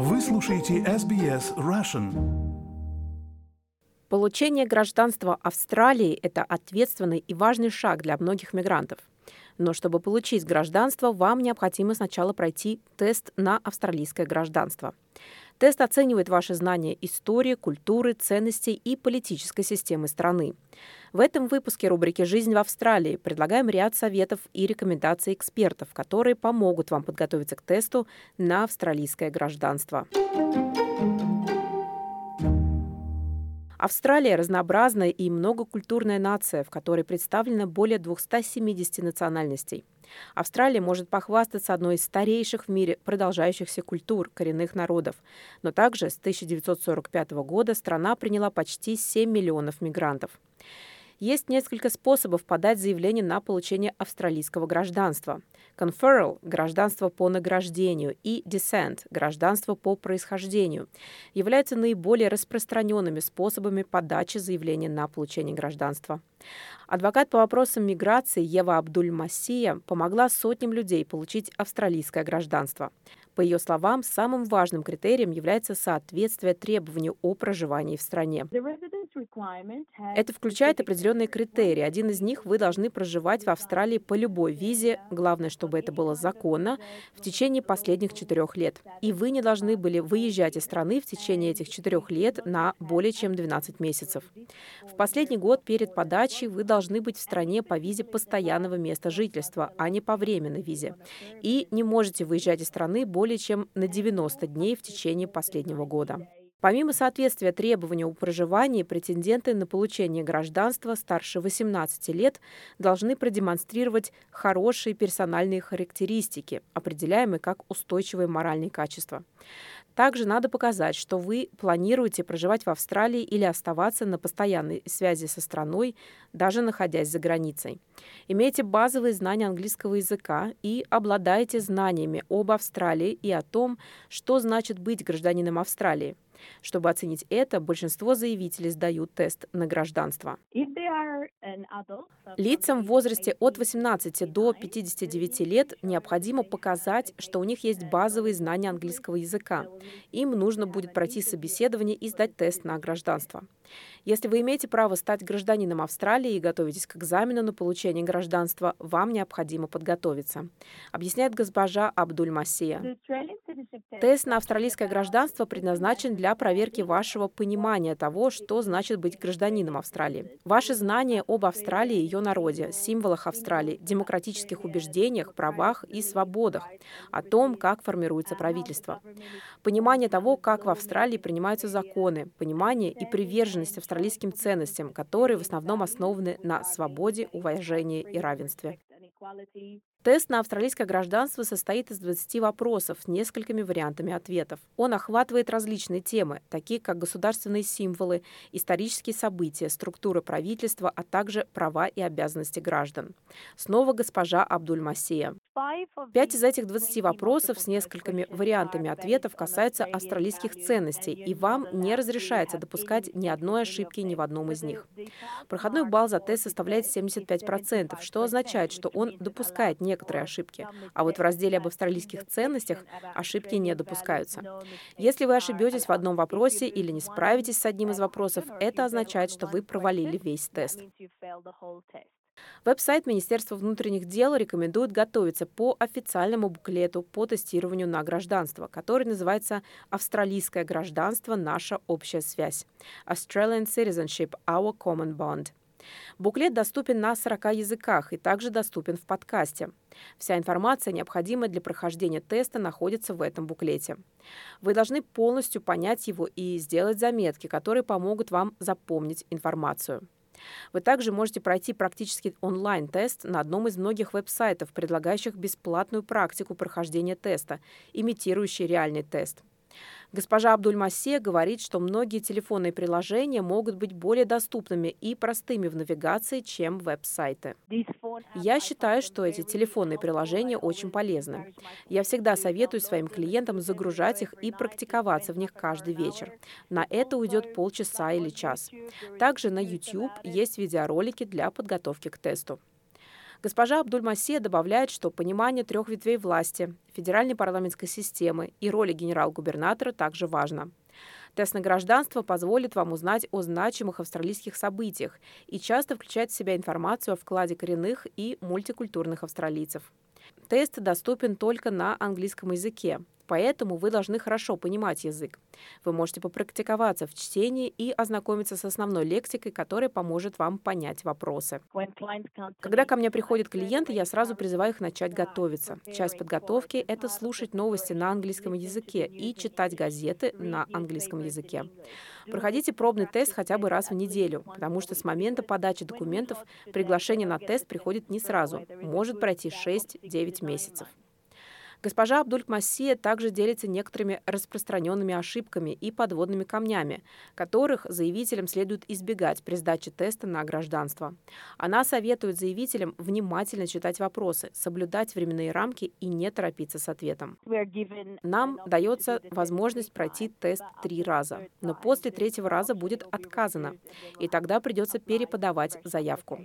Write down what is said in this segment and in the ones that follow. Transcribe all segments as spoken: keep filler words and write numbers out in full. Вы слушаете эс би эс Russian. Получение гражданства Австралии – это ответственный и важный шаг для многих мигрантов. Но чтобы получить гражданство, вам необходимо сначала пройти тест на австралийское гражданство. Тест оценивает ваши знания истории, культуры, ценностей и политической системы страны. В этом выпуске рубрики «Жизнь в Австралии» предлагаем ряд советов и рекомендаций экспертов, которые помогут вам подготовиться к тесту на австралийское гражданство. Австралия – разнообразная и многокультурная нация, в которой представлено более двухсот семидесяти национальностей. Австралия может похвастаться одной из старейших в мире продолжающихся культур коренных народов. Но также с тысяча девятьсот сорок пятого года страна приняла почти семь миллионов мигрантов. Есть несколько способов подать заявление на получение австралийского гражданства. Conferral – гражданство по награждению, и descent – гражданство по происхождению – являются наиболее распространенными способами подачи заявления на получение гражданства. Адвокат по вопросам миграции Ева Абдульмасия помогла сотням людей получить австралийское гражданство. По ее словам, самым важным критерием является соответствие требованию о проживании в стране. Это включает определенные критерии. Один из них – вы должны проживать в Австралии по любой визе, главное, чтобы это было законно, в течение последних четырех лет. И вы не должны были выезжать из страны в течение этих четырех лет на более чем двенадцать месяцев. В последний год перед подачей вы должны быть в стране по визе постоянного места жительства, а не по временной визе. И не можете выезжать из страны более чем на девяносто дней в течение последнего года. Помимо соответствия требованию о проживании, претенденты на получение гражданства старше восемнадцати лет должны продемонстрировать хорошие персональные характеристики, определяемые как устойчивые моральные качества. Также надо показать, что вы планируете проживать в Австралии или оставаться на постоянной связи со страной, даже находясь за границей. Имейте базовые знания английского языка и обладаете знаниями об Австралии и о том, что значит быть гражданином Австралии. Чтобы оценить это, большинство заявителей сдают тест на гражданство. Лицам в возрасте от восемнадцати до пятидесяти девяти лет необходимо показать, что у них есть базовые знания английского языка. Им нужно будет пройти собеседование и сдать тест на гражданство. Если вы имеете право стать гражданином Австралии и готовитесь к экзамену на получение гражданства, вам необходимо подготовиться, объясняет госпожа Абдуль-Масия. Тест на австралийское гражданство предназначен для проверки вашего понимания того, что значит быть гражданином Австралии. Ваши знания об Австралии и ее народе, символах Австралии, демократических убеждениях, правах и свободах, о том, как формируется правительство. Понимание того, как в Австралии принимаются законы, понимание и приверженность австралийским ценностям, которые в основном основаны на свободе, уважении и равенстве. Тест на австралийское гражданство состоит из двадцати вопросов с несколькими вариантами ответов. Он охватывает различные темы, такие как государственные символы, исторические события, структуры правительства, а также права и обязанности граждан. Снова госпожа Абдуль-Масия. Пять из этих двадцати вопросов с несколькими вариантами ответов касаются австралийских ценностей, и вам не разрешается допускать ни одной ошибки ни в одном из них. Проходной балл за тест составляет семьдесят пять процентов, что означает, что он допускает некоторые ошибки, а вот в разделе об австралийских ценностях ошибки не допускаются. Если вы ошибетесь в одном вопросе или не справитесь с одним из вопросов, это означает, что вы провалили весь тест. Веб-сайт Министерства внутренних дел рекомендует готовиться по официальному буклету по тестированию на гражданство, который называется «Австралийское гражданство. Наша общая связь» Australian Citizenship: Our Common Bond. Буклет доступен на сорока языках и также доступен в подкасте. Вся информация, необходимая для прохождения теста, находится в этом буклете. Вы должны полностью понять его и сделать заметки, которые помогут вам запомнить информацию. Вы также можете пройти практически онлайн-тест на одном из многих веб-сайтов, предлагающих бесплатную практику прохождения теста, имитирующий реальный тест. Госпожа Абдуль-Масия говорит, что многие телефонные приложения могут быть более доступными и простыми в навигации, чем веб-сайты. Я считаю, что эти телефонные приложения очень полезны. Я всегда советую своим клиентам загружать их и практиковаться в них каждый вечер. На это уйдет полчаса или час. Также на YouTube есть видеоролики для подготовки к тесту. Госпожа Абдул-Масия добавляет, что понимание трех ветвей власти, федеральной парламентской системы и роли генерал-губернатора также важно. Тест на гражданство позволит вам узнать о значимых австралийских событиях и часто включает в себя информацию о вкладе коренных и мультикультурных австралийцев. Тест доступен только на английском языке, поэтому вы должны хорошо понимать язык. Вы можете попрактиковаться в чтении и ознакомиться с основной лексикой, которая поможет вам понять вопросы. Когда ко мне приходят клиенты, я сразу призываю их начать готовиться. Часть подготовки – это слушать новости на английском языке и читать газеты на английском языке. Проходите пробный тест хотя бы раз в неделю, потому что с момента подачи документов приглашение на тест приходит не сразу, может пройти шесть-девять месяцев. Госпожа Абдул-Масия также делится некоторыми распространенными ошибками и подводными камнями, которых заявителям следует избегать при сдаче теста на гражданство. Она советует заявителям внимательно читать вопросы, соблюдать временные рамки и не торопиться с ответом. Нам дается возможность пройти тест три раза, но после третьего раза будет отказано, и тогда придется переподавать заявку.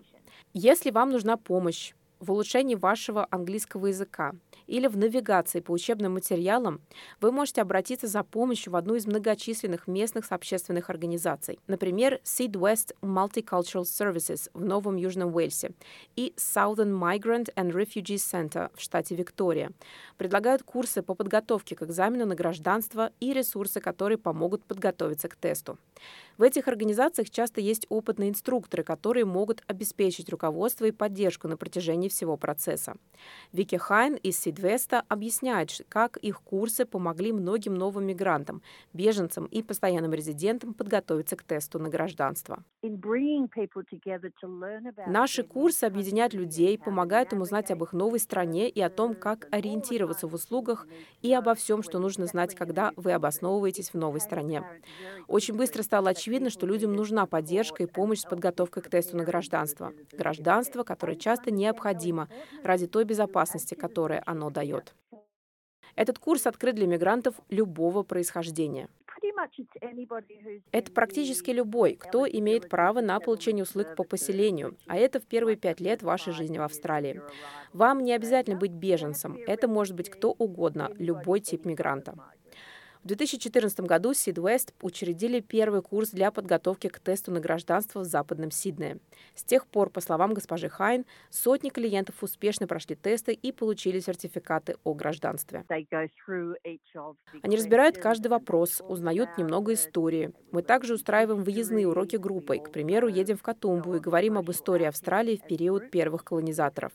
Если вам нужна помощь в улучшении вашего английского языка или в навигации по учебным материалам, вы можете обратиться за помощью в одну из многочисленных местных общественных организаций, например, SydWest Multicultural Services в Новом Южном Уэльсе и Southern Migrant and Refugee Center в штате Виктория. Предлагают курсы по подготовке к экзамену на гражданство и ресурсы, которые помогут подготовиться к тесту. В этих организациях часто есть опытные инструкторы, которые могут обеспечить руководство и поддержку на протяжении всего процесса. Вики Хайн из SydWest объясняет, как их курсы помогли многим новым мигрантам, беженцам и постоянным резидентам подготовиться к тесту на гражданство. Наши курсы объединяют людей, помогают им узнать об их новой стране и о том, как ориентироваться в услугах и обо всем, что нужно знать, когда вы обосновываетесь в новой стране. Очень быстро стало очевидно, что людям нужна поддержка и помощь с подготовкой к тесту на гражданство. Гражданство, которое часто необходимо ради той безопасности, которую оно дает. Этот курс открыт для мигрантов любого происхождения. Это практически любой, кто имеет право на получение услуг по поселению, а это в первые пять лет вашей жизни в Австралии. Вам не обязательно быть беженцем, это может быть кто угодно, любой тип мигранта. В две тысячи четырнадцатом году SydWest учредили первый курс для подготовки к тесту на гражданство в Западном Сиднее. С тех пор, по словам госпожи Хайн, сотни клиентов успешно прошли тесты и получили сертификаты о гражданстве. Они разбирают каждый вопрос, узнают немного истории. Мы также устраиваем выездные уроки группой. К примеру, едем в Катумбу и говорим об истории Австралии в период первых колонизаторов.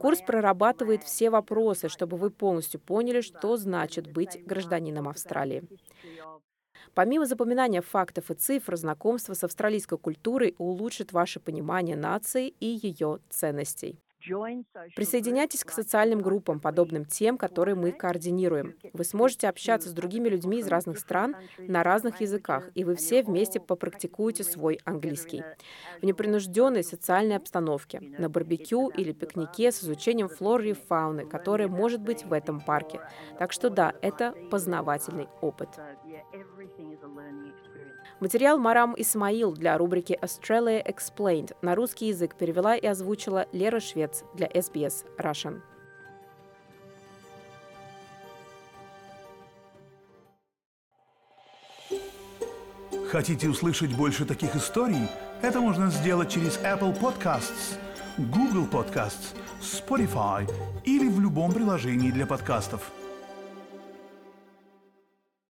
Курс прорабатывает все вопросы, чтобы вы полностью поняли, что значит быть гражданином Австралии. Австралии. Помимо запоминания фактов и цифр, знакомство с австралийской культурой улучшит ваше понимание нации и ее ценностей. Присоединяйтесь к социальным группам, подобным тем, которые мы координируем. Вы сможете общаться с другими людьми из разных стран на разных языках, и вы все вместе попрактикуете свой английский. В непринужденной социальной обстановке, на барбекю или пикнике с изучением флоры и фауны, которая может быть в этом парке. Так что да, это познавательный опыт. Материал Марам Исмаил для рубрики «Australia Explained» на русский язык перевела и озвучила Лера Швец для эс би эс Russian. Хотите услышать больше таких историй? Это можно сделать через Apple Podcasts, Google Podcasts, Spotify или в любом приложении для подкастов.